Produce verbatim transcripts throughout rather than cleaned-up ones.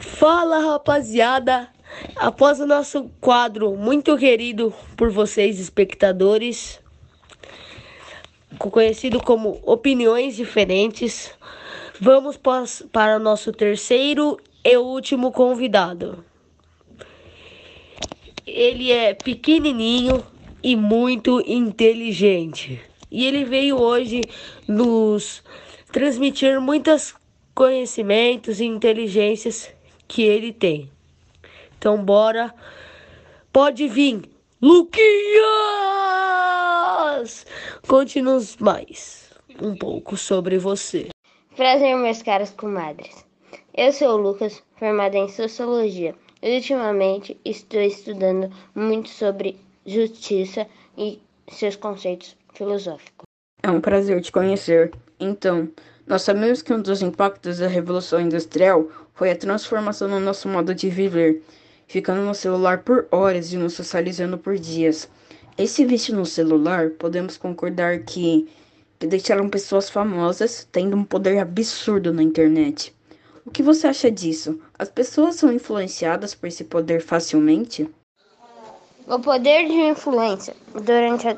Fala, rapaziada! Após o nosso quadro muito querido por vocês, espectadores, conhecido como Opiniões Diferentes, vamos para o nosso terceiro e último convidado. Ele é pequenininho e muito inteligente. E ele veio hoje nos transmitir muitos conhecimentos e inteligências que ele tem. Então bora, pode vir, Luquinhas! Conte-nos mais um pouco sobre você. Prazer, meus caros comadres. Eu sou o Lucas, formado em Sociologia. E ultimamente estou estudando muito sobre justiça e seus conceitos filosóficos. É um prazer te conhecer. Então, nós sabemos que um dos impactos da Revolução Industrial foi a transformação no nosso modo de viver, ficando no celular por horas e nos socializando por dias. Esse vício no celular, podemos concordar que, que deixaram pessoas famosas tendo um poder absurdo na internet. O que você acha disso? As pessoas são influenciadas por esse poder facilmente? O poder de influência durante, a,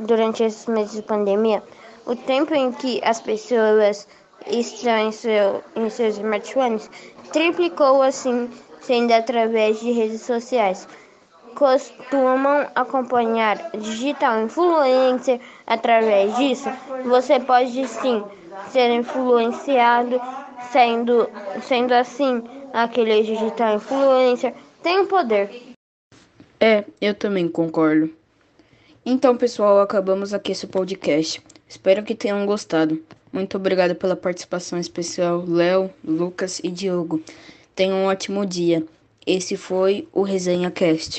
durante esses meses de pandemia, o tempo em que as pessoas estão em, seu, em seus smartphones triplicou, assim, sendo através de redes sociais. Costumam acompanhar digital influencer. Através disso, você pode sim ser influenciado, sendo, sendo assim, aquele digital influencer tem poder. É, eu também concordo. Então, pessoal, acabamos aqui esse podcast. Espero que tenham gostado. Muito obrigado pela participação especial, Léo, Lucas e Diogo. Tenham um ótimo dia. Esse foi o ResenhaCast.